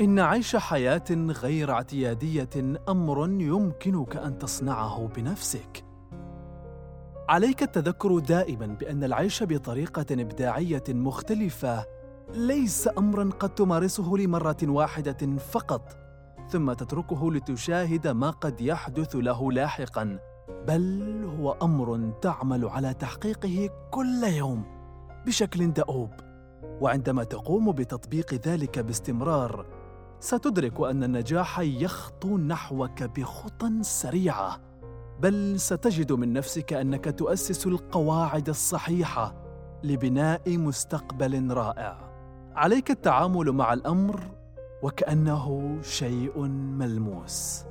إن عيش حياة غير اعتيادية أمر يمكنك أن تصنعه بنفسك. عليك التذكر دائماً بأن العيش بطريقة إبداعية مختلفة ليس أمراً قد تمارسه لمرة واحدة فقط ثم تتركه لتشاهد ما قد يحدث له لاحقاً، بل هو أمر تعمل على تحقيقه كل يوم بشكل دؤوب. وعندما تقوم بتطبيق ذلك باستمرار، ستدرك أن النجاح يخطو نحوك بخطى سريعة، بل ستجد من نفسك أنك تؤسس القواعد الصحيحة لبناء مستقبل رائع. عليك التعامل مع الأمر وكأنه شيء ملموس.